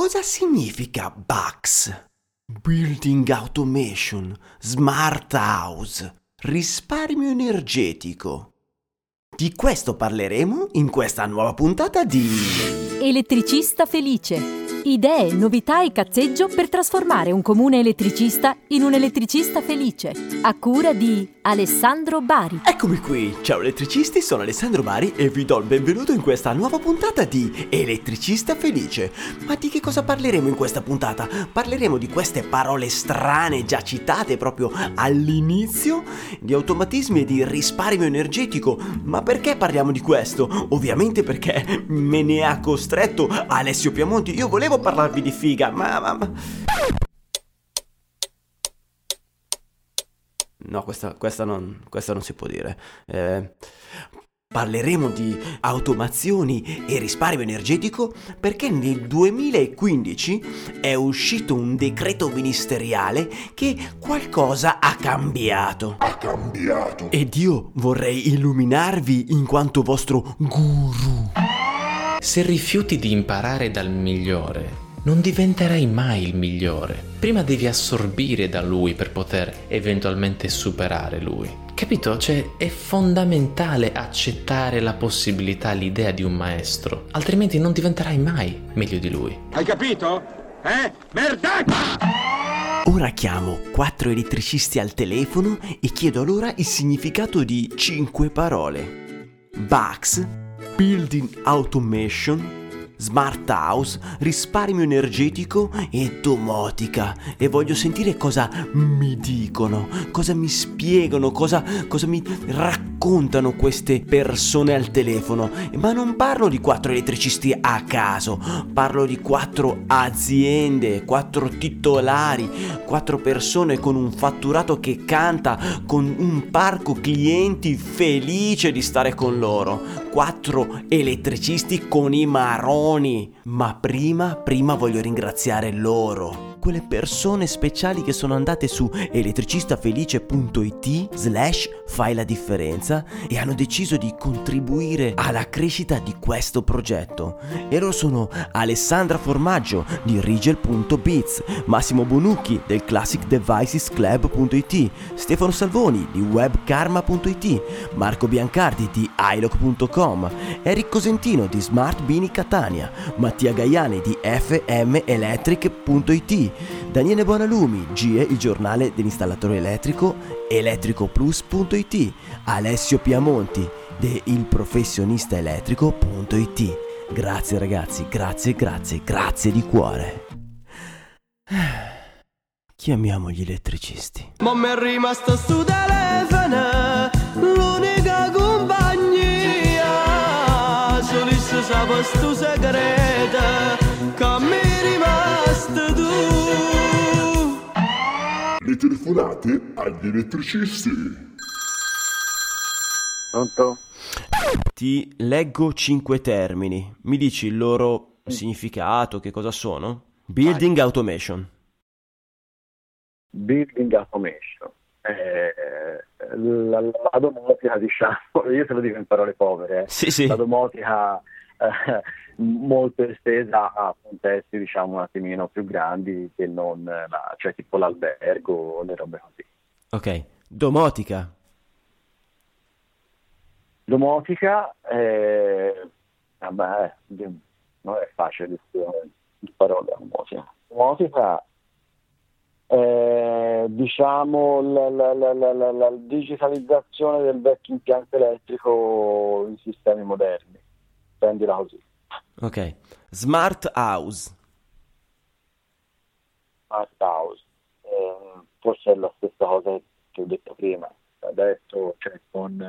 cosa significa BACS? Building Automation, Smart House, risparmio energetico. Di questo parleremo in questa nuova puntata di Elettricista Felice. Idee, novità e cazzeggio per trasformare un comune elettricista in un elettricista felice, a cura di Alessandro Bari. Eccomi qui, ciao elettricisti, sono Alessandro Bari e vi do il benvenuto in questa nuova puntata di Elettricista Felice. Ma di che cosa parleremo in questa puntata? Parleremo di queste parole strane già citate proprio all'inizio, di automatismi e di risparmio energetico. Ma perché parliamo di questo? Ovviamente perché me ne ha costretto Alessio Piamonti. Io volevo parlarvi di figa, ma... No, questa non si può dire. Parleremo di automazioni e risparmio energetico perché nel 2015 è uscito un decreto ministeriale che qualcosa ha cambiato. Ed io vorrei illuminarvi in quanto vostro guru. Se rifiuti di imparare dal migliore, non diventerai mai il migliore. Prima devi assorbire da lui per poter eventualmente superare lui. Capito? Cioè, è fondamentale accettare la possibilità, l'idea di un maestro, altrimenti non diventerai mai meglio di lui. Hai capito? Merda! Ora chiamo 4 elettricisti al telefono e chiedo loro il significato di 5 parole. BACS, Building Automation, Smart House, risparmio energetico e domotica. E voglio sentire cosa mi dicono, cosa mi spiegano, cosa mi raccontano queste persone al telefono. Ma non parlo di 4 elettricisti a caso, parlo di 4 aziende, 4 titolari, 4 persone con un fatturato che canta, con un parco clienti felice di stare con loro. 4 elettricisti con i marroni. Ma prima voglio ringraziare loro, quelle persone speciali che sono andate su elettricistafelice.it/fai la differenza e hanno deciso di contribuire alla crescita di questo progetto. E loro sono Alessandra Formaggio di Rigel.biz, Massimo Bonucchi del ClassicDevicesClub.it, Stefano Salvoni di WebKarma.it, Marco Biancardi di iLoc.com, Eric Cosentino di SmartBeanie Catania, Mattia Gaiane di FMElectric.it, Daniele Bonalumi, GE, il giornale dell'installatore elettrico, ElettricoPlus.it, Alessio Piamonti, de il professionista elettrico.it. Grazie ragazzi, grazie di cuore. Chiamiamo gli elettricisti. Ma mi è rimasta su telefono l'unica compagnia, solisse sapere sto segreto che mi è rimasto tu. Le telefonate agli elettricisti. Pronto? Ti leggo 5 termini, mi dici il loro significato, che cosa sono? Building Automation. Building Automation. La domotica, diciamo, io te lo dico in parole povere. Sì. La domotica molto estesa a contesti, diciamo, un attimino più grandi che non cioè tipo l'albergo o le robe così. Ok, domotica. Domotica vabbè, non è facile di parole domotica. Domotica diciamo la digitalizzazione del vecchio impianto elettrico in sistemi moderni. Prendila così. Ok. Smart House. Smart House. Forse è la stessa cosa che ho detto prima. Adesso, cioè, con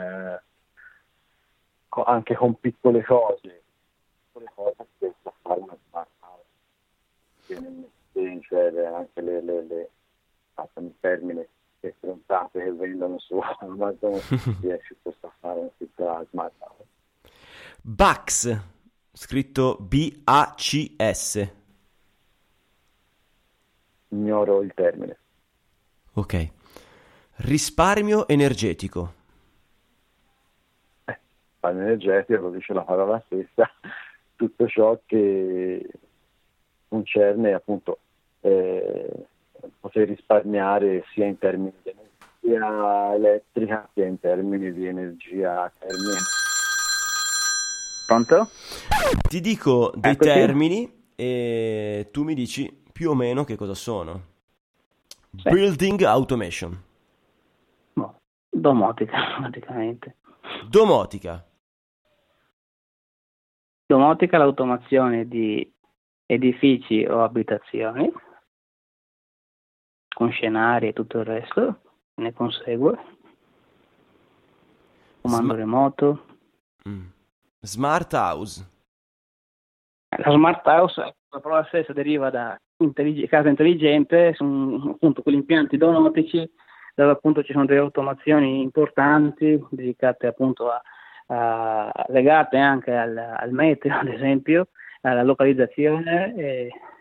anche con piccole cose. Piccole cose che sta fare una Smart House. Cioè anche le passami termine, le stronzate che vendono su Amazon, riesci a fare una piccola Smart House. BACS, scritto BACS. Ignoro il termine. Ok. Risparmio energetico. Risparmio energetico, lo dice la parola stessa, tutto ciò che concerne appunto poter risparmiare sia in termini di energia elettrica sia in termini di energia termica. Pronto? Ti dico dei termini e tu mi dici più o meno che cosa sono. Sì. Building automation. No. Domotica, praticamente. Domotica. Domotica è l'automazione di edifici o abitazioni, con scenari e tutto il resto, ne consegue. Comando remoto. Smart house. La smart house, la parola stessa deriva da casa intelligente, sono appunto quegli impianti domotici dove appunto ci sono delle automazioni importanti dedicate appunto a legate anche al meteo, ad esempio, alla localizzazione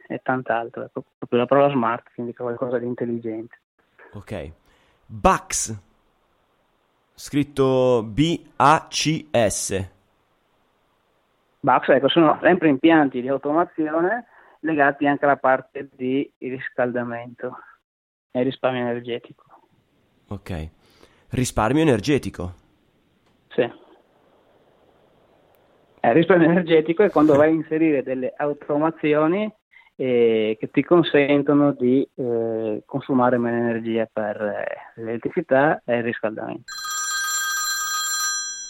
e tant'altro. Ecco, proprio la parola smart indica qualcosa di intelligente. Ok. BACS, scritto BACS. BACS, ecco, sono sempre impianti di automazione legati anche alla parte di riscaldamento e risparmio energetico. Ok. Risparmio energetico? Sì. Il risparmio energetico è quando vai a inserire delle automazioni che ti consentono di consumare meno energia per l'elettricità e il riscaldamento.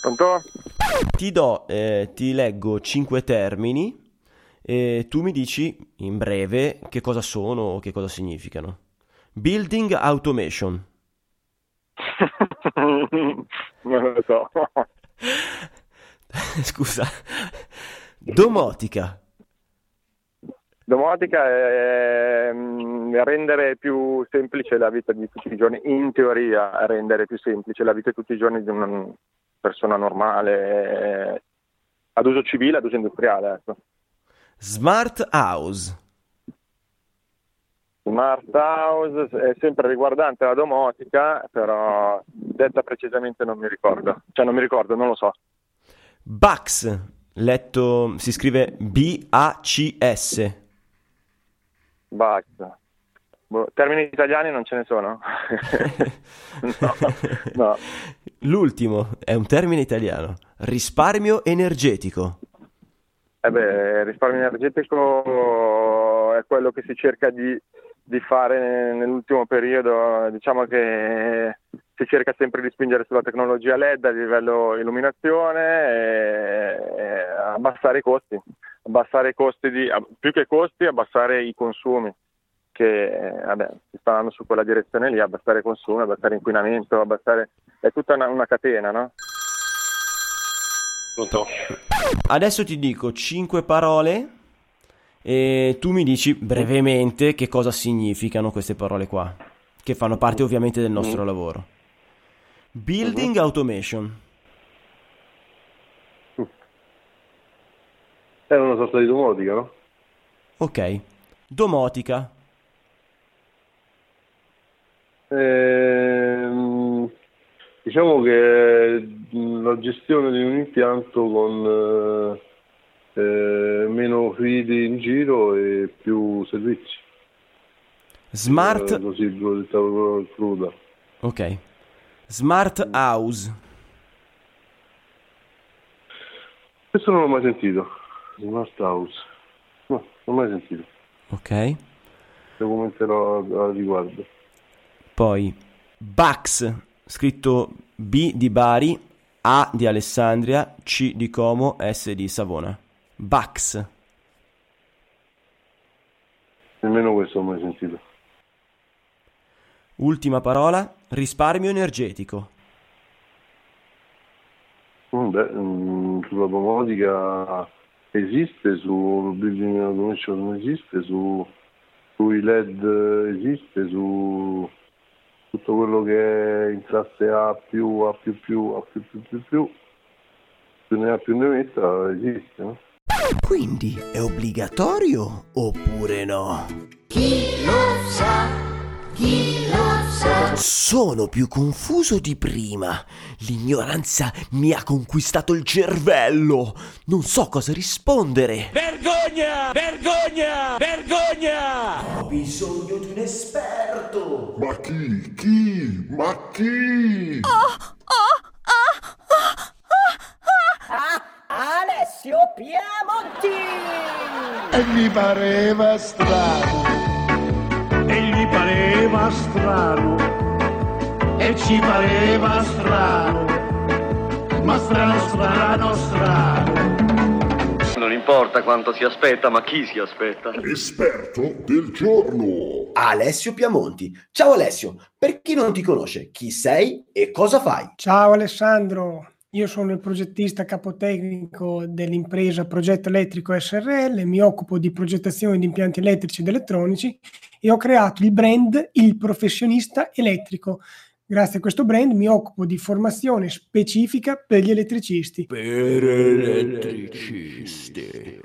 Pronto? Ti leggo 5 termini e tu mi dici in breve che cosa sono o che cosa significano. Building automation. Non lo so. Scusa. Domotica. Domotica è rendere più semplice la vita di tutti i giorni, in teoria rendere più semplice la vita di tutti i giorni di una persona normale, ad uso civile, ad uso industriale, ecco. Smart house. Smart house è sempre riguardante la domotica, però detta precisamente non mi ricordo. Cioè non mi ricordo, non lo so. BACS, letto, si scrive BACS. BACS. Termini italiani non ce ne sono? No. L'ultimo è un termine italiano. Risparmio energetico. Il risparmio energetico è quello che si cerca di fare nell'ultimo periodo. Diciamo che si cerca sempre di spingere sulla tecnologia LED a livello illuminazione e abbassare i costi più che costi, abbassare i consumi, che si sta andando su quella direzione lì, abbassare i consumi, abbassare inquinamento, è tutta una catena, no? Pronto. Adesso ti dico 5 parole e tu mi dici brevemente che cosa significano queste parole qua, che fanno parte ovviamente del nostro lavoro. Building automation. È una sorta di domotica, no? Ok. Domotica. Diciamo che la gestione di un impianto con meno fili in giro e più servizi. Smart. Così cruda. Ok. Smart house. Questo non l'ho mai sentito. Smart house. No, non l'ho mai sentito. Ok. Lo commenterò al riguardo. Poi BACS, scritto B di Bari, A di Alessandria, C di Como, S di Savona. BACS. Nemmeno questo ho mai sentito. Ultima parola, risparmio energetico. Sulla domotica esiste, sul building automation esiste, sui LED esiste, su tutto quello che è in classe A+, più ne ha più ne metta, esiste, no? Quindi è obbligatorio oppure no? Chi lo sa? Chi lo sa? Sono più confuso di prima. L'ignoranza mi ha conquistato il cervello. Non so cosa rispondere. Vergogna! Vergogna! Vergogna! bisogno di un esperto! Ma chi? Chi? Ma chi? Alessio Piamonti! E mi pareva strano, e gli pareva strano, e ci pareva strano, ma strano, strano, strano. Non importa quanto si aspetta, ma chi si aspetta? Esperto del giorno! Alessio Piamonti. Ciao Alessio, per chi non ti conosce, chi sei e cosa fai? Ciao Alessandro, io sono il progettista capotecnico dell'impresa Progetto Elettrico SRL, mi occupo di progettazione di impianti elettrici ed elettronici e ho creato il brand Il Professionista Elettrico. Grazie a questo brand mi occupo di formazione specifica per gli elettricisti. Per elettricisti.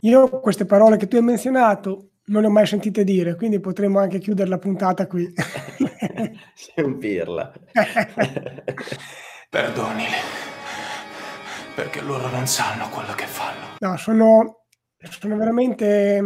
Io queste parole che tu hai menzionato non le ho mai sentite dire, quindi potremmo anche chiudere la puntata qui. Sei un pirla. Perdonili, perché loro non sanno quello che fanno. No, sono veramente...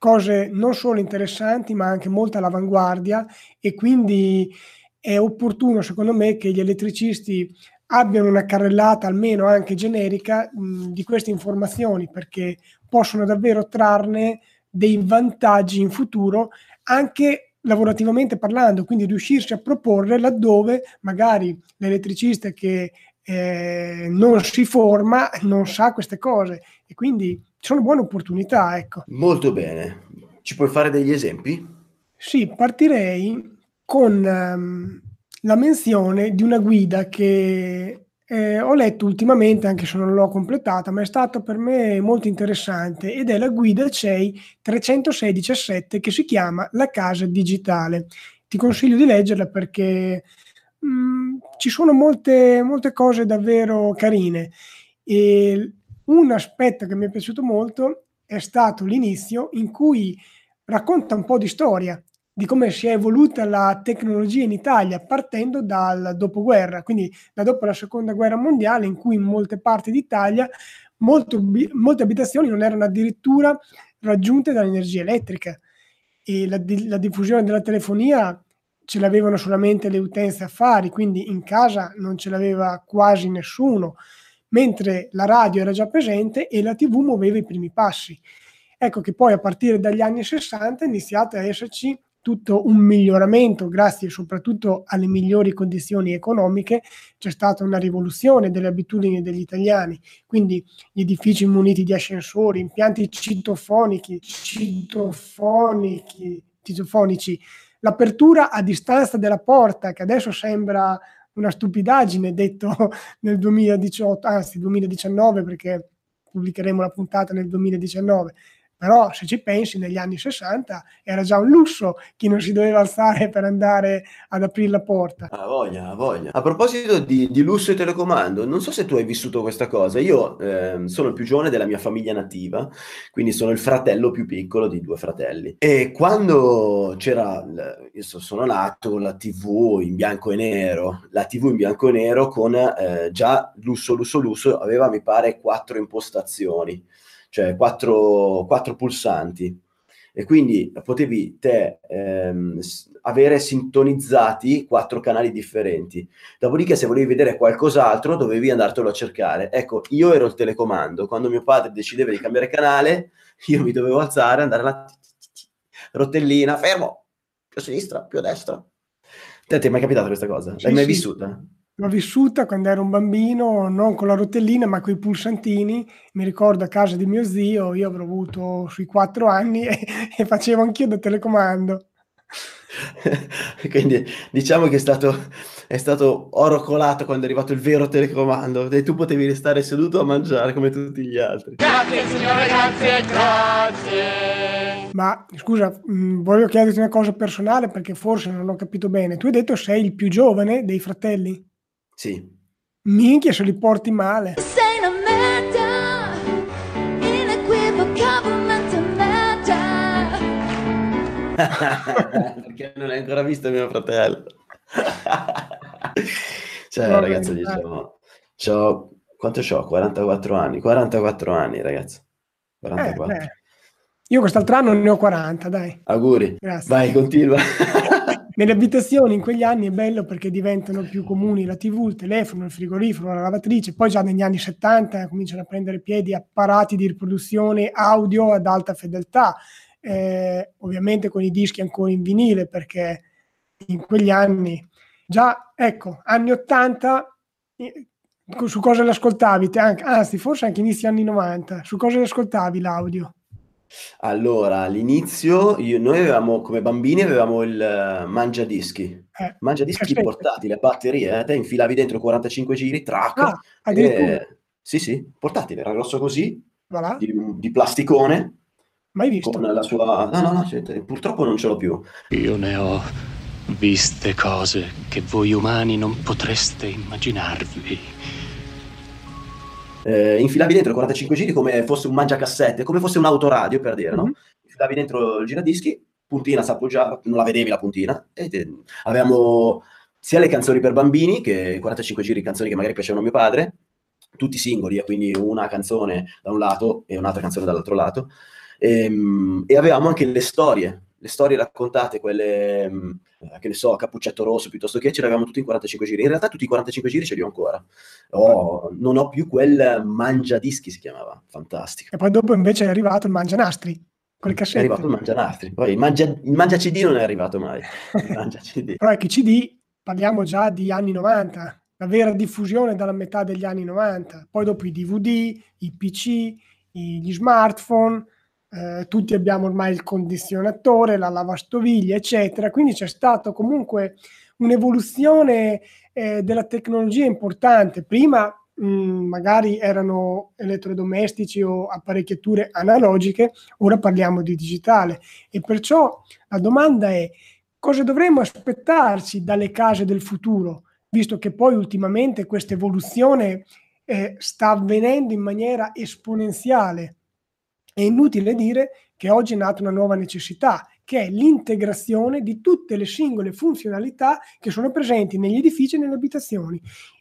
cose non solo interessanti ma anche molto all'avanguardia, e quindi è opportuno secondo me che gli elettricisti abbiano una carrellata almeno anche generica di queste informazioni, perché possono davvero trarne dei vantaggi in futuro anche lavorativamente parlando, quindi riuscirsi a proporre laddove magari l'elettricista che non si forma non sa queste cose, e quindi sono buone opportunità, ecco. Molto bene. Ci puoi fare degli esempi? Sì, partirei con la menzione di una guida che ho letto ultimamente, anche se non l'ho completata, ma è stata per me molto interessante, ed è la guida CEI 3167 che si chiama La Casa Digitale. Ti consiglio di leggerla perché ci sono molte cose davvero carine, e un aspetto che mi è piaciuto molto è stato l'inizio in cui racconta un po' di storia, di come si è evoluta la tecnologia in Italia partendo dal dopoguerra, quindi da dopo la seconda guerra mondiale, in cui in molte parti d'Italia molte abitazioni non erano addirittura raggiunte dall'energia elettrica, e la diffusione della telefonia ce l'avevano solamente le utenze affari, quindi in casa non ce l'aveva quasi nessuno, mentre la radio era già presente e la TV muoveva i primi passi. Ecco che poi a partire dagli anni 60 è iniziato a esserci tutto un miglioramento, grazie soprattutto alle migliori condizioni economiche, c'è stata una rivoluzione delle abitudini degli italiani, quindi gli edifici muniti di ascensori, impianti citofonici, l'apertura a distanza della porta, che adesso sembra una stupidaggine detto nel 2018, anzi 2019, perché pubblicheremo la puntata nel 2019, però se ci pensi negli anni 60 era già un lusso chi non si doveva alzare per andare ad aprire la porta. A voglia. A proposito di lusso e telecomando, non so se tu hai vissuto questa cosa, io sono il più giovane della mia famiglia nativa, quindi sono il fratello più piccolo di due fratelli, e quando c'era, io sono nato, la TV in bianco e nero, con già lusso, aveva mi pare 4 impostazioni, cioè 4 pulsanti, e quindi potevi te avere sintonizzati 4 canali differenti, dopodiché se volevi vedere qualcos'altro dovevi andartelo a cercare. Ecco, io ero il telecomando, quando mio padre decideva di cambiare canale io mi dovevo alzare, andare alla rotellina, fermo, più a sinistra, più a destra. Ti è mai capitata questa cosa? L'hai mai vissuta? L'ho vissuta quando ero un bambino, non con la rotellina ma con i pulsantini. Mi ricordo a casa di mio zio, io avrò avuto sui 4 anni e facevo anch'io da telecomando. Quindi diciamo che è stato oro colato quando è arrivato il vero telecomando, e tu potevi restare seduto a mangiare come tutti gli altri. Grazie signore, grazie. Ma scusa, voglio chiederti una cosa personale perché forse non l'ho capito bene. Tu hai detto sei il più giovane dei fratelli? Sì. Minchia, se li porti male. Sei una merda, inequivocablemente merda. Perché non hai ancora visto mio fratello. Cioè, no, ragazzi, diciamo, quanto c'ho? 44 anni, ragazzi. 44. Io quest'altro anno ne ho 40, dai. Auguri. Grazie. Vai, continua. Nelle abitazioni in quegli anni è bello perché diventano più comuni la TV, il telefono, il frigorifero, la lavatrice. Poi già negli anni 70 cominciano a prendere piedi apparati di riproduzione audio ad alta fedeltà, ovviamente con i dischi ancora in vinile, perché in quegli anni, già ecco, anni 80, su cosa l'ascoltavi? Anzi, forse anche inizio anni 90, su cosa l'ascoltavi l'audio? Allora, all'inizio noi avevamo, come bambini, avevamo il mangiadischi, portatile a batteria, te infilavi dentro 45 giri, track, sì, portatile, era grosso così, voilà, di plasticone. Mai visto? Con la sua... No, senti, purtroppo non ce l'ho più. Io ne ho viste cose che voi umani non potreste immaginarvi. Infilavi dentro 45 giri come fosse un mangiacassette, come fosse un'autoradio, per dire, no? Infilavi dentro il giradischi, puntina s'appoggiava, non la vedevi la puntina, e avevamo sia le canzoni per bambini, che 45 giri, canzoni che magari piacevano a mio padre, tutti singoli, quindi una canzone da un lato e un'altra canzone dall'altro lato, e avevamo anche le storie raccontate, quelle, che ne so, Cappuccetto Rosso, piuttosto che, ce le avevamo tutti in 45 giri. In realtà tutti i 45 giri ce li ho ancora. Non ho più quel mangiadischi, si chiamava, fantastico. E poi dopo invece è arrivato il mangianastri, quel cassette. È arrivato il mangianastri, poi il mangiacd non è arrivato mai. Il mangiacd. Però ecco, i CD, parliamo già di anni 90, la vera diffusione dalla metà degli anni 90. Poi dopo i DVD, i PC, gli smartphone... tutti abbiamo ormai il condizionatore, la lavastoviglie, eccetera, quindi c'è stato comunque un'evoluzione della tecnologia importante. Prima magari erano elettrodomestici o apparecchiature analogiche, ora parliamo di digitale, e perciò la domanda è: cosa dovremmo aspettarci dalle case del futuro, visto che poi ultimamente questa evoluzione sta avvenendo in maniera esponenziale? È inutile dire che oggi è nata una nuova necessità, che è l'integrazione di tutte le singole funzionalità che sono presenti negli edifici e nelle abitazioni,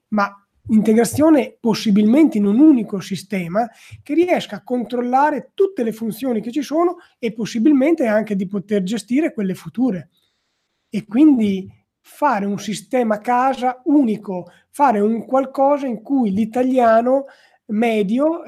ma integrazione possibilmente in un unico sistema che riesca a controllare tutte le funzioni che ci sono e possibilmente anche di poter gestire quelle future. E quindi fare un sistema casa unico, fare un qualcosa in cui l'italiano medio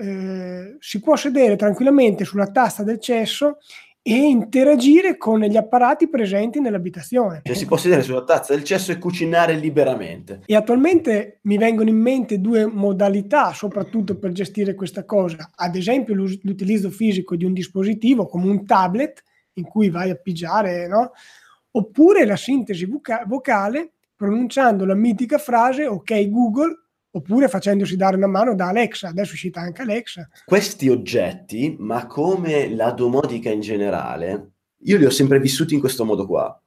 si può sedere tranquillamente sulla tasta del cesso e interagire con gli apparati presenti nell'abitazione. Cioè, si può sedere sulla tazza del cesso e cucinare liberamente. E attualmente mi vengono in mente due modalità, soprattutto per gestire questa cosa. Ad esempio l'utilizzo fisico di un dispositivo come un tablet in cui vai a pigiare, no? Oppure la sintesi vocale pronunciando la mitica frase "Ok Google", oppure facendosi dare una mano da Alexa. Adesso è uscita anche Alexa. Questi oggetti, ma come la domotica in generale, io li ho sempre vissuti in questo modo qua.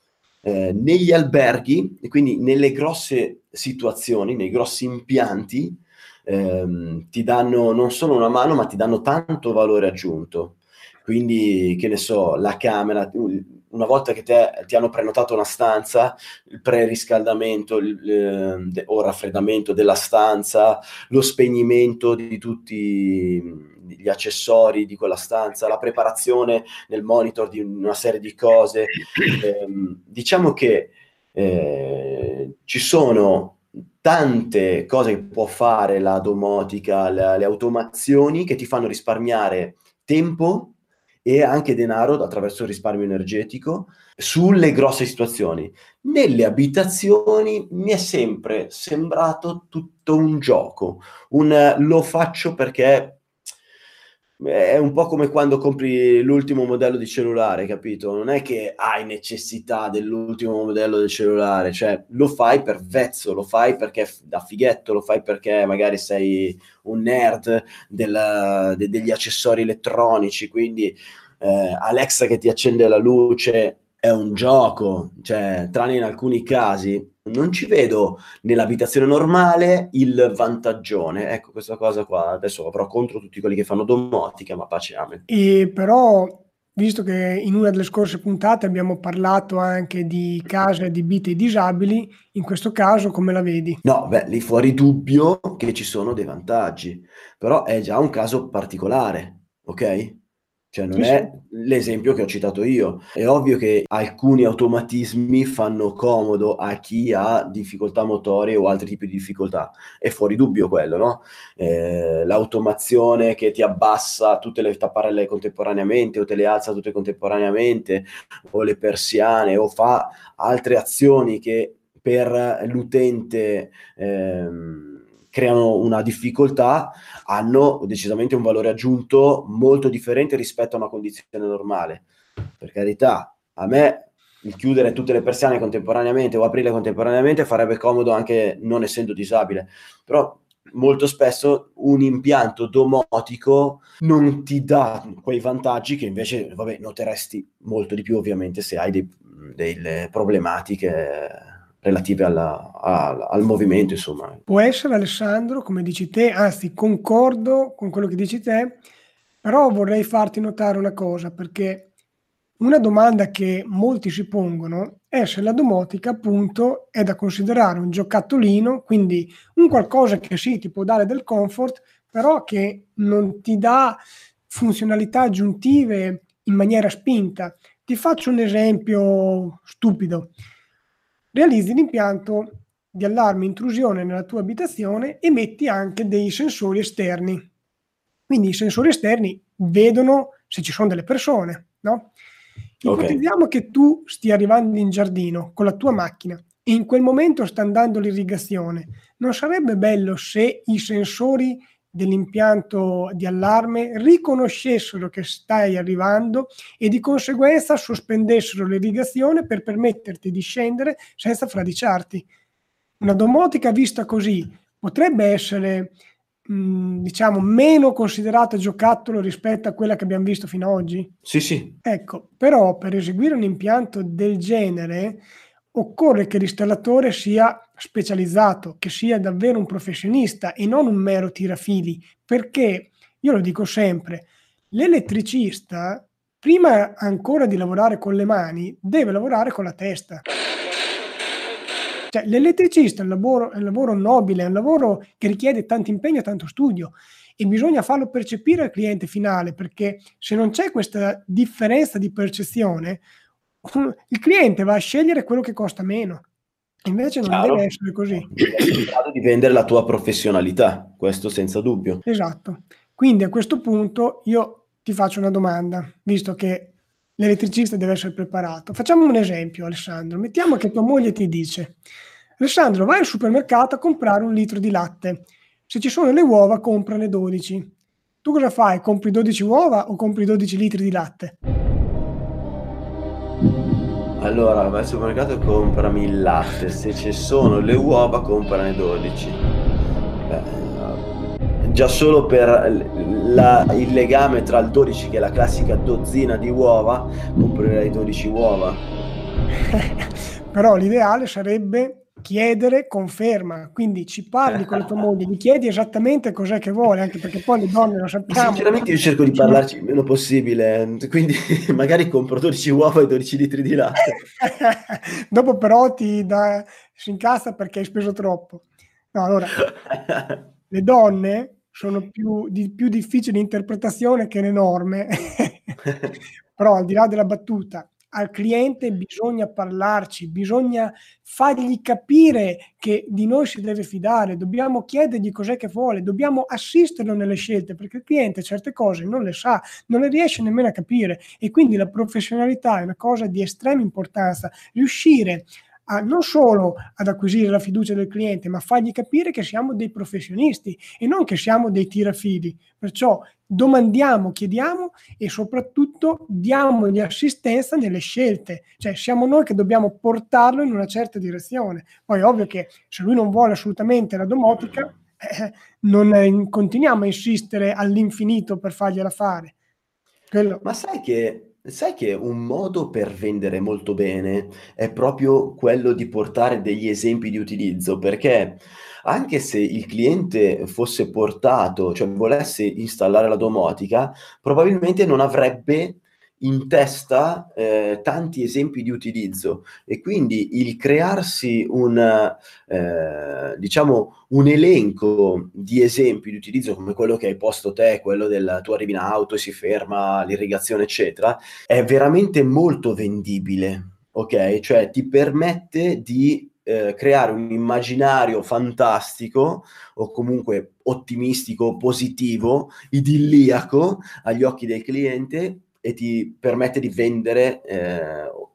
Negli alberghi, e quindi nelle grosse situazioni, nei grossi impianti, ti danno non solo una mano, ma ti danno tanto valore aggiunto. Quindi, che ne so, la camera... Una volta che ti hanno prenotato una stanza, il preriscaldamento o raffreddamento della stanza, lo spegnimento di tutti gli accessori di quella stanza, la preparazione nel monitor di una serie di cose. Diciamo che ci sono tante cose che può fare la domotica, le automazioni, che ti fanno risparmiare tempo e anche denaro attraverso il risparmio energetico sulle grosse situazioni. Nelle abitazioni mi è sempre sembrato tutto un gioco, lo faccio perché è un po' come quando compri l'ultimo modello di cellulare, capito? Non è che hai necessità dell'ultimo modello del cellulare, cioè lo fai per vezzo, lo fai perché da fighetto, lo fai perché magari sei un nerd degli accessori elettronici, quindi Alexa che ti accende la luce è un gioco, cioè tranne in alcuni casi. Non ci vedo nell'abitazione normale il vantaggione, ecco questa cosa qua. Adesso avrò contro tutti quelli che fanno domotica, ma pace a me. E però, visto che in una delle scorse puntate abbiamo parlato anche di case adibite ai disabili, in questo caso come la vedi? No, beh, lì fuori dubbio che ci sono dei vantaggi, però è già un caso particolare, ok? Cioè non è l'esempio che ho citato io. È ovvio che alcuni automatismi fanno comodo a chi ha difficoltà motorie o altri tipi di difficoltà. È fuori dubbio quello, no? L'automazione che ti abbassa tutte le tapparelle contemporaneamente o te le alza tutte contemporaneamente o le persiane o fa altre azioni che per l'utente... creano una difficoltà, hanno decisamente un valore aggiunto molto differente rispetto a una condizione normale. Per carità, a me il chiudere tutte le persiane contemporaneamente o aprirle contemporaneamente farebbe comodo anche non essendo disabile, però molto spesso un impianto domotico non ti dà quei vantaggi che invece, vabbè, noteresti molto di più ovviamente se hai delle problematiche relative al movimento, insomma. Può essere, Alessandro, come dici te, anzi concordo con quello che dici te, però vorrei farti notare una cosa, perché una domanda che molti si pongono è se la domotica appunto è da considerare un giocattolino, quindi un qualcosa che sì, ti può dare del comfort, però che non ti dà funzionalità aggiuntive in maniera spinta. Ti faccio un esempio stupido. Realizzi l'impianto di allarme intrusione nella tua abitazione e metti anche dei sensori esterni. Quindi i sensori esterni vedono se ci sono delle persone, no? Okay. Ipotizziamo che tu stia arrivando in giardino con la tua macchina e in quel momento sta andando l'irrigazione. Non sarebbe bello se i sensori dell'impianto di allarme riconoscessero che stai arrivando e di conseguenza sospendessero l'irrigazione per permetterti di scendere senza fradiciarti? Una domotica vista così potrebbe essere diciamo meno considerata giocattolo rispetto a quella che abbiamo visto fino ad oggi? Sì, sì. Ecco, però per eseguire un impianto del genere occorre che l'installatore sia specializzato, che sia davvero un professionista e non un mero tirafili, perché, io lo dico sempre, l'elettricista, prima ancora di lavorare con le mani, deve lavorare con la testa. Cioè, l'elettricista è un lavoro nobile, è un lavoro che richiede tanto impegno e tanto studio, e bisogna farlo percepire al cliente finale, perché se non c'è questa differenza di percezione, il cliente va a scegliere quello che costa meno. Invece non deve essere così. Sei in grado di vendere la tua professionalità, questo senza dubbio. Esatto. Quindi a questo punto io ti faccio una domanda, visto che l'elettricista deve essere preparato. Facciamo un esempio, Alessandro. Mettiamo che tua moglie ti dice: Alessandro, vai al supermercato a comprare un litro di latte. Se ci sono le uova, comprane 12. Tu cosa fai? Compri 12 uova o compri 12 litri di latte? Allora, vai al supermercato e comprami il latte, se ci sono le uova comprane 12. Già solo per il legame tra il 12, che è la classica dozzina di uova, comprerei 12 uova. Però l'ideale sarebbe chiedere conferma, quindi ci parli con la tua moglie, gli chiedi esattamente cos'è che vuole, anche perché poi le donne lo sappiamo. Sinceramente io cerco di parlarci il meno possibile, quindi magari compro 12 uova e 12 litri di latte. Dopo però si incassa perché hai speso troppo. No, allora, le donne sono più difficili di interpretazione che le norme, però al di là della battuta, al cliente bisogna parlarci, bisogna fargli capire che di noi si deve fidare, dobbiamo chiedergli cos'è che vuole, dobbiamo assisterlo nelle scelte, perché il cliente certe cose non le sa, non le riesce nemmeno a capire, e quindi la professionalità è una cosa di estrema importanza, riuscire a non solo ad acquisire la fiducia del cliente, ma fargli capire che siamo dei professionisti e non che siamo dei tirafili. Perciò domandiamo, chiediamo e soprattutto diamogli assistenza nelle scelte. Cioè siamo noi che dobbiamo portarlo in una certa direzione. Poi è ovvio che se lui non vuole assolutamente la domotica, non continuiamo a insistere all'infinito per fargliela fare. Quello... Ma sai che un modo per vendere molto bene è proprio quello di portare degli esempi di utilizzo, perché anche se il cliente fosse portato, cioè volesse installare la domotica, probabilmente non avrebbe in testa tanti esempi di utilizzo, e quindi il crearsi un elenco di esempi di utilizzo come quello che hai posto te, quello del tu arrivi in auto e si ferma l'irrigazione eccetera, è veramente molto vendibile, ok? Cioè ti permette di creare un immaginario fantastico o comunque ottimistico, positivo, idilliaco agli occhi del cliente, e ti permette di vendere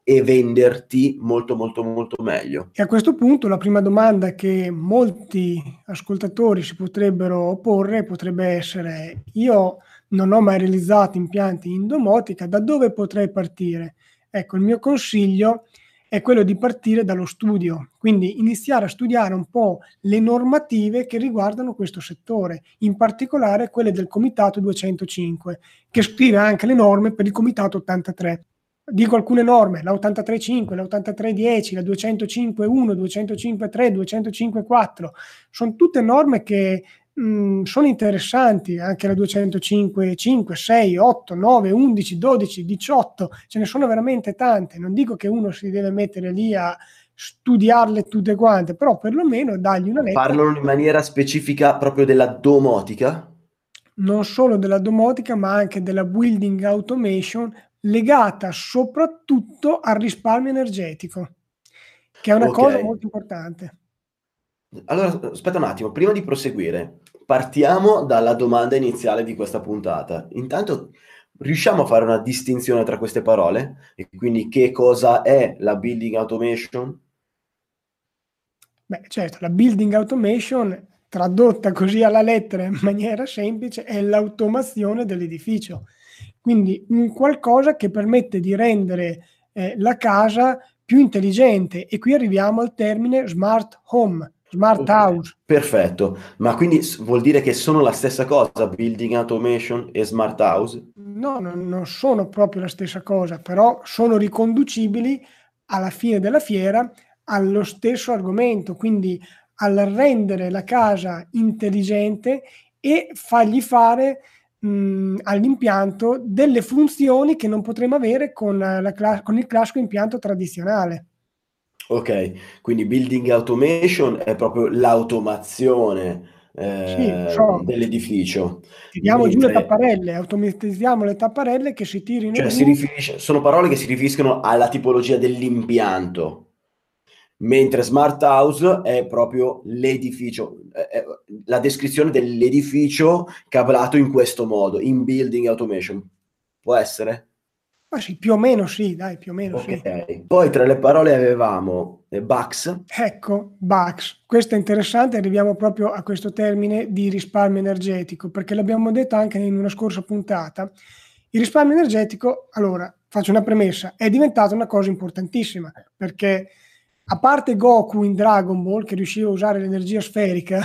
e venderti molto molto molto meglio. E a questo punto la prima domanda che molti ascoltatori si potrebbero porre potrebbe essere: io non ho mai realizzato impianti in domotica, da dove potrei partire? Ecco, il mio consiglio è quello di partire dallo studio, quindi iniziare a studiare un po' le normative che riguardano questo settore, in particolare quelle del Comitato 205, che scrive anche le norme per il Comitato 83. Dico alcune norme: la 83.5, la 83.10, la 205.1, 205.3, 205.4. Sono tutte norme che sono interessanti, anche la 205, 5, 6, 8, 9, 11, 12, 18, ce ne sono veramente tante. Non dico che uno si deve mettere lì a studiarle tutte quante, però perlomeno dargli una lettera. Parlano in maniera specifica proprio della domotica? Non solo della domotica, ma anche della building automation, legata soprattutto al risparmio energetico, che è una cosa molto importante. Allora, aspetta un attimo, prima di proseguire, partiamo dalla domanda iniziale di questa puntata. Intanto, riusciamo a fare una distinzione tra queste parole? E quindi che cosa è la building automation? Beh, certo, la building automation, tradotta così alla lettera in maniera semplice, è l'automazione dell'edificio. Quindi un qualcosa che permette di rendere la casa più intelligente, e qui arriviamo al termine smart home. Smart house. Perfetto, ma quindi vuol dire che sono la stessa cosa, building automation e smart house? No, non sono proprio la stessa cosa, però sono riconducibili alla fine della fiera allo stesso argomento, quindi al rendere la casa intelligente e fargli fare all'impianto delle funzioni che non potremo avere con il classico impianto tradizionale. Ok, quindi building automation è proprio l'automazione dell'edificio. Tiriamo giù le tapparelle, automatizziamo le tapparelle che si tirino giù. Sono parole che si riferiscono alla tipologia dell'impianto, mentre smart house è proprio l'edificio, è la descrizione dell'edificio cablato in questo modo, in building automation. Può essere? Ma sì, più o meno sì, dai, più o meno sì. Poi tra le parole avevamo BACS. Ecco, BACS. Questo è interessante, arriviamo proprio a questo termine di risparmio energetico, perché l'abbiamo detto anche in una scorsa puntata. Il risparmio energetico, allora, faccio una premessa, è diventata una cosa importantissima, perché a parte Goku in Dragon Ball che riusciva a usare l'energia sferica...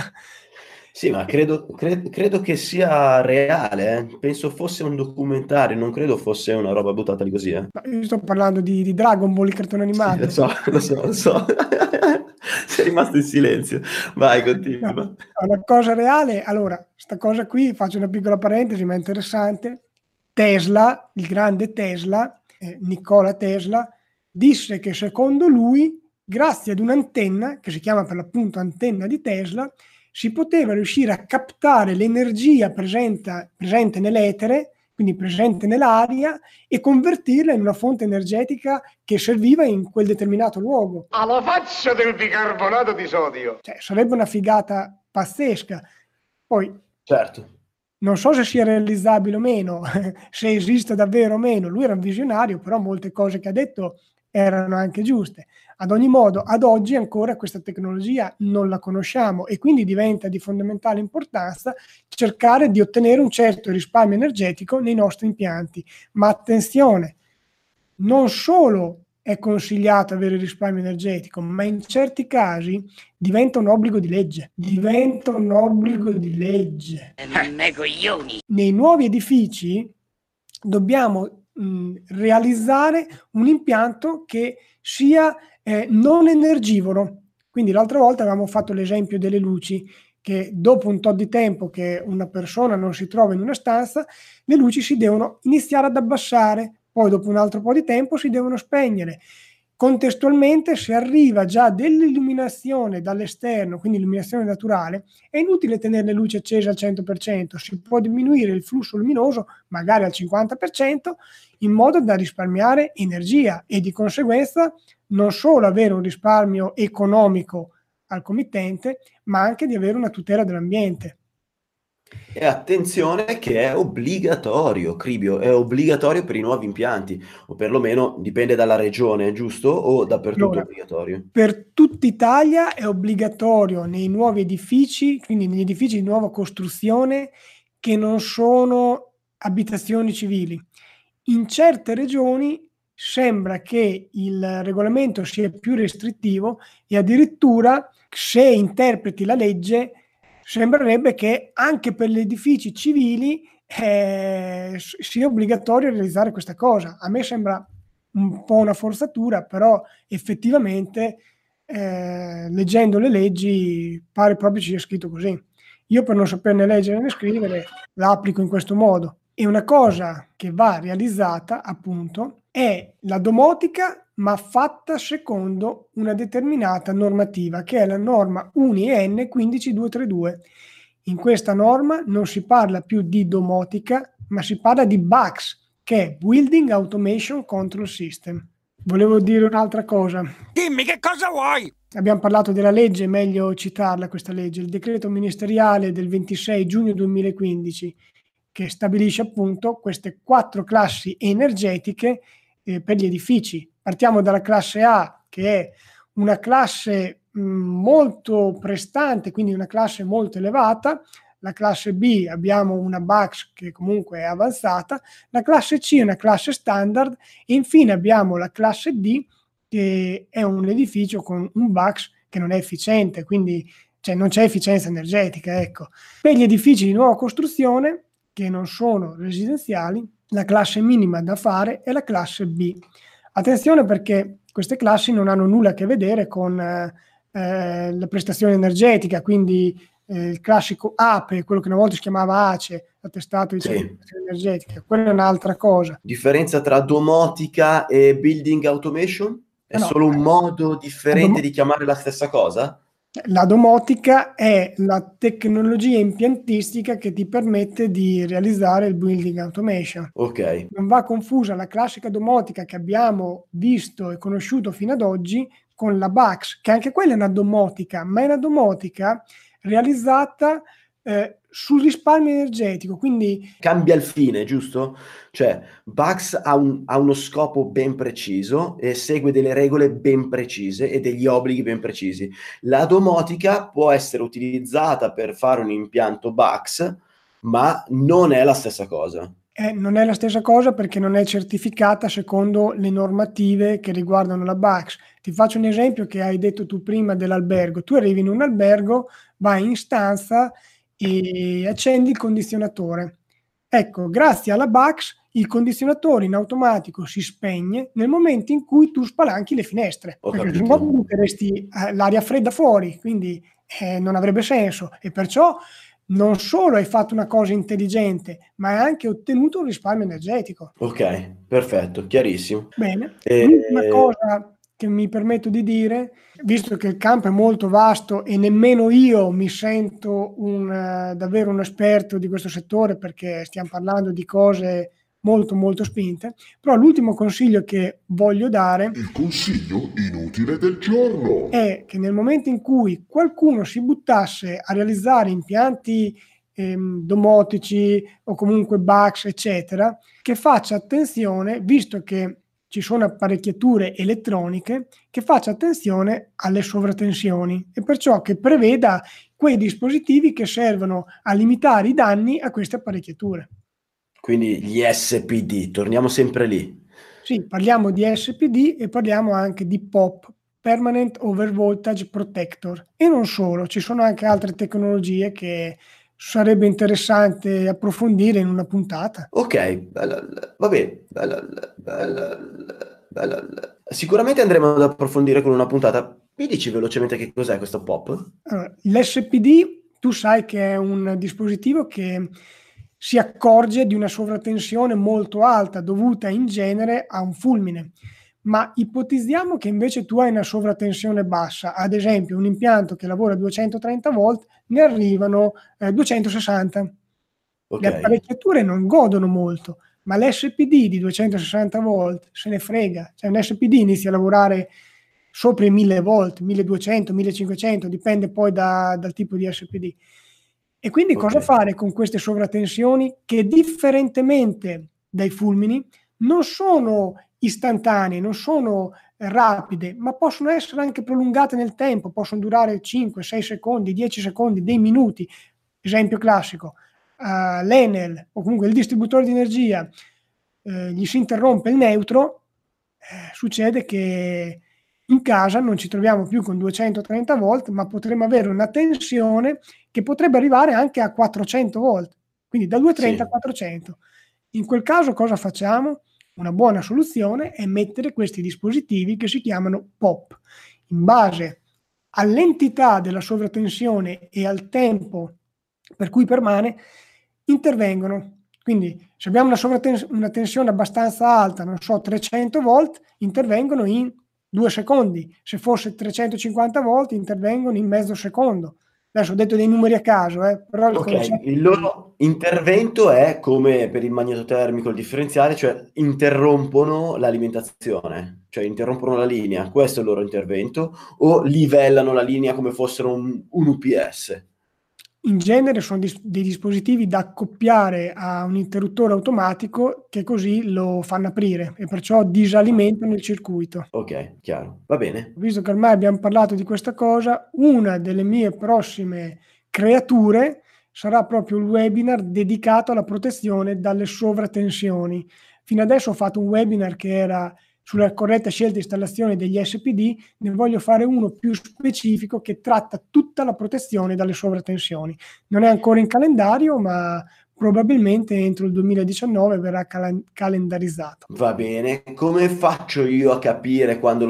Sì, ma credo che sia reale, eh? Penso fosse un documentario, non credo fosse una roba buttata lì così. Io sto parlando di Dragon Ball, il cartone animato. Sì, lo so. Sei rimasto in silenzio. Vai, continua. No, è una cosa reale. Allora, sta cosa qui, faccio una piccola parentesi, ma è interessante. Tesla, il grande Tesla, Nikola Tesla, disse che secondo lui, grazie ad un'antenna, che si chiama per l'appunto antenna di Tesla, si poteva riuscire a captare l'energia presente nell'etere, quindi presente nell'aria, e convertirla in una fonte energetica che serviva in quel determinato luogo. Alla faccia del bicarbonato di sodio! Cioè, sarebbe una figata pazzesca. Poi, certo, non so se sia realizzabile o meno, se esiste davvero o meno. Lui era un visionario, però molte cose che ha detto erano anche giuste. Ad ogni modo, ad oggi ancora questa tecnologia non la conosciamo, e quindi diventa di fondamentale importanza cercare di ottenere un certo risparmio energetico nei nostri impianti. Ma attenzione, non solo è consigliato avere risparmio energetico, ma in certi casi diventa un obbligo di legge. Nei nuovi edifici dobbiamo realizzare un impianto che sia non energivoro. Quindi l'altra volta avevamo fatto l'esempio delle luci, che dopo un tot di tempo che una persona non si trova in una stanza, le luci si devono iniziare ad abbassare poi dopo un altro po' di tempo si devono spegnere. Contestualmente, se arriva già dell'illuminazione dall'esterno, quindi illuminazione naturale, è inutile tenere le luci accese al 100%, si può diminuire il flusso luminoso magari al 50% in modo da risparmiare energia e di conseguenza non solo avere un risparmio economico al committente, ma anche di avere una tutela dell'ambiente. E attenzione che è obbligatorio, Cribio, è obbligatorio per i nuovi impianti, o perlomeno dipende dalla regione, giusto? O dappertutto allora, obbligatorio? Per tutta Italia è obbligatorio nei nuovi edifici, quindi negli edifici di nuova costruzione che non sono abitazioni civili. In certe regioni sembra che il regolamento sia più restrittivo e addirittura, se interpreti la legge, sembrerebbe che anche per gli edifici civili sia obbligatorio realizzare questa cosa. A me sembra un po' una forzatura, però effettivamente leggendo le leggi pare proprio ci sia scritto così. Io, per non saperne leggere né scrivere, la applico in questo modo. E una cosa che va realizzata, appunto, è la domotica, ma fatta secondo una determinata normativa, che è la norma UNI EN 15232. In questa norma non si parla più di domotica, ma si parla di BACS, che è Building Automation Control System. Volevo dire un'altra cosa. Dimmi che cosa vuoi! Abbiamo parlato della legge, è meglio citarla questa legge, il decreto ministeriale del 26 giugno 2015, che stabilisce appunto queste 4 classi energetiche per gli edifici. Partiamo dalla classe A, che è una classe molto prestante, quindi una classe molto elevata. La classe B abbiamo una BACS che comunque è avanzata. La classe C è una classe standard e infine abbiamo la classe D, che è un edificio con un BACS che non è efficiente, quindi cioè, non c'è efficienza energetica. Ecco. Per gli edifici di nuova costruzione, che non sono residenziali, la classe minima da fare è la classe B. Attenzione, perché queste classi non hanno nulla a che vedere con la prestazione energetica, quindi il classico APE, quello che una volta si chiamava ACE, attestato di prestazione energetica, quella è un'altra cosa. Differenza tra domotica e building automation? È solo un modo differente di chiamare la stessa cosa? La domotica è la tecnologia impiantistica che ti permette di realizzare il building automation. Ok. Non va confusa la classica domotica che abbiamo visto e conosciuto fino ad oggi con la BACS, che anche quella è una domotica, ma è una domotica realizzata sul risparmio energetico, quindi cambia il fine, giusto? Cioè BACS ha uno scopo ben preciso e segue delle regole ben precise e degli obblighi ben precisi. La domotica può essere utilizzata per fare un impianto BACS, ma non è la stessa cosa. Non è la stessa cosa perché non è certificata secondo le normative che riguardano la BACS. Ti faccio un esempio che hai detto tu prima dell'albergo. Tu arrivi in un albergo, vai in stanza e accendi il condizionatore. Ecco, grazie alla BACS il condizionatore in automatico si spegne nel momento in cui tu spalanchi le finestre, perché se no butteresti l'aria fredda fuori, quindi non avrebbe senso, e perciò non solo hai fatto una cosa intelligente, ma hai anche ottenuto un risparmio energetico. Ok, perfetto, chiarissimo. Bene, l'ultima cosa che mi permetto di dire, visto che il campo è molto vasto e nemmeno io mi sento davvero un esperto di questo settore, perché stiamo parlando di cose molto molto spinte, però l'ultimo consiglio che voglio dare, il consiglio inutile del giorno, è che nel momento in cui qualcuno si buttasse a realizzare impianti domotici o comunque BACS eccetera, che faccia attenzione, visto che ci sono apparecchiature elettroniche, che faccia attenzione alle sovratensioni e perciò che preveda quei dispositivi che servono a limitare i danni a queste apparecchiature. Quindi gli SPD, torniamo sempre lì. Sì, parliamo di SPD e parliamo anche di POP, Permanent Overvoltage Protector. E non solo, ci sono anche altre tecnologie che sarebbe interessante approfondire in una puntata. Ok, vabbè, sicuramente andremo ad approfondire con una puntata. Mi dici velocemente che cos'è questo POP? Allora, l'SPD, tu sai che è un dispositivo che si accorge di una sovratensione molto alta dovuta in genere a un fulmine. Ma ipotizziamo che invece tu hai una sovratensione bassa, ad esempio un impianto che lavora a 230 volt, ne arrivano 260. Okay. Le apparecchiature non godono molto, ma l'SPD di 260 volt se ne frega. Cioè un SPD inizia a lavorare sopra i 1000 volt, 1200, 1500, dipende poi dal tipo di SPD. E quindi cosa fare con queste sovratensioni che, differentemente dai fulmini, non sono istantanee, non sono rapide, ma possono essere anche prolungate nel tempo, possono durare 5, 6 secondi, 10 secondi, dei minuti. Esempio classico, l'Enel o comunque il distributore di energia gli si interrompe il neutro, succede che in casa non ci troviamo più con 230 volt, ma potremmo avere una tensione che potrebbe arrivare anche a 400 volt, quindi da 230 a 400. In quel caso cosa facciamo? Una buona soluzione è mettere questi dispositivi che si chiamano POP. In base all'entità della sovratensione e al tempo per cui permane, intervengono. Quindi se abbiamo una tensione abbastanza alta, non so, 300 volt, intervengono in 2 secondi. Se fosse 350 volt, intervengono in mezzo secondo. Adesso ho detto dei numeri a caso, però il loro intervento è come per il magnetotermico, il differenziale, cioè interrompono l'alimentazione, cioè interrompono la linea, questo è il loro intervento, o livellano la linea come fossero un UPS. In genere sono dei dispositivi da accoppiare a un interruttore automatico che così lo fanno aprire e perciò disalimentano il circuito. Ok, chiaro, va bene. Visto che ormai abbiamo parlato di questa cosa, una delle mie prossime creature sarà proprio il webinar dedicato alla protezione dalle sovratensioni. Fino adesso ho fatto un webinar che era sulla corretta scelta di installazione degli SPD, ne voglio fare uno più specifico che tratta tutta la protezione dalle sovratensioni. Non è ancora in calendario, ma probabilmente entro il 2019 verrà calendarizzato. Va bene, come faccio io a capire quando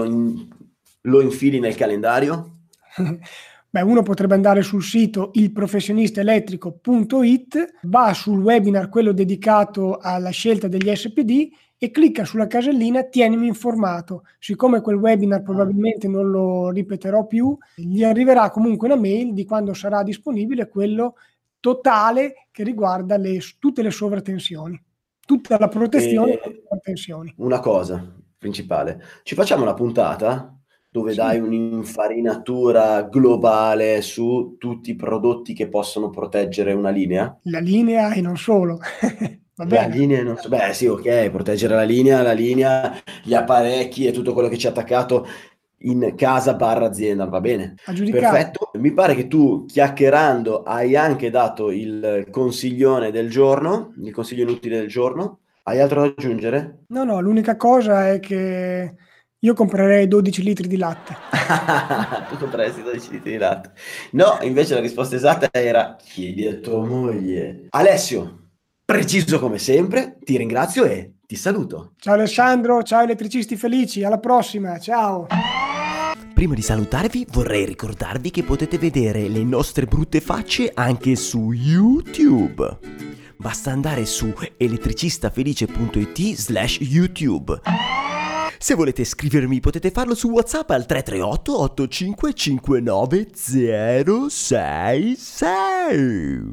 lo infili nel calendario? Beh, uno potrebbe andare sul sito ilprofessionistaelettrico.it, va sul webinar, quello dedicato alla scelta degli SPD, e clicca sulla casellina tienimi informato. Siccome quel webinar probabilmente non lo ripeterò più, gli arriverà comunque una mail di quando sarà disponibile quello totale che riguarda tutte le sovratensioni, tutta la protezione dalle sovratensioni. Una cosa principale, ci facciamo una puntata dove dai un'infarinatura globale su tutti i prodotti che possono proteggere una linea? La linea e non solo. La linea, non so, beh sì, ok, proteggere la linea, gli apparecchi e tutto quello che ci è attaccato in casa / azienda, va bene, perfetto. Mi pare che tu, chiacchierando, hai anche dato il consiglione del giorno, il consiglio inutile del giorno. Hai altro da aggiungere? No, l'unica cosa è che io comprerei 12 litri di latte. Tu compreresti 12 litri di latte? No, invece la risposta esatta era chiedi a tua moglie. Alessio, preciso come sempre, ti ringrazio e ti saluto. Ciao Alessandro, ciao elettricisti felici, alla prossima, ciao! Prima di salutarvi vorrei ricordarvi che potete vedere le nostre brutte facce anche su YouTube. Basta andare su elettricistafelice.it/YouTube. Se volete scrivermi potete farlo su WhatsApp al 338 85 59 066.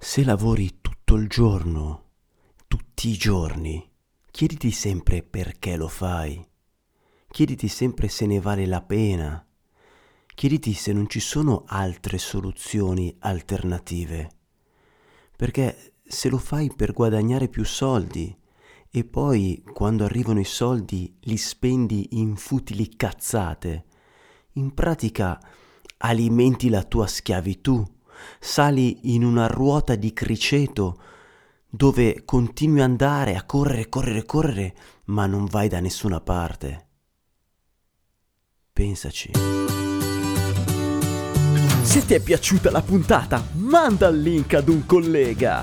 Se lavori tutto il giorno, tutti i giorni, chiediti sempre perché lo fai, chiediti sempre se ne vale la pena, chiediti se non ci sono altre soluzioni alternative, perché se lo fai per guadagnare più soldi e poi quando arrivano i soldi li spendi in futili cazzate, in pratica alimenti la tua schiavitù, sali in una ruota di criceto dove continui ad andare a correre, ma non vai da nessuna parte. Pensaci. Se ti è piaciuta la puntata, manda il link ad un collega.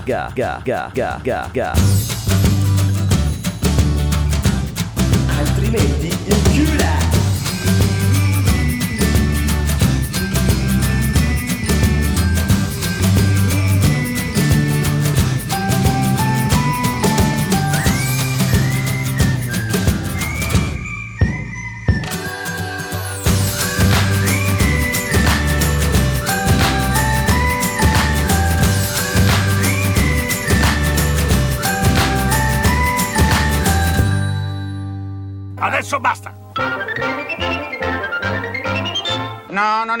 Altrimenti incula. Adesso basta! No, non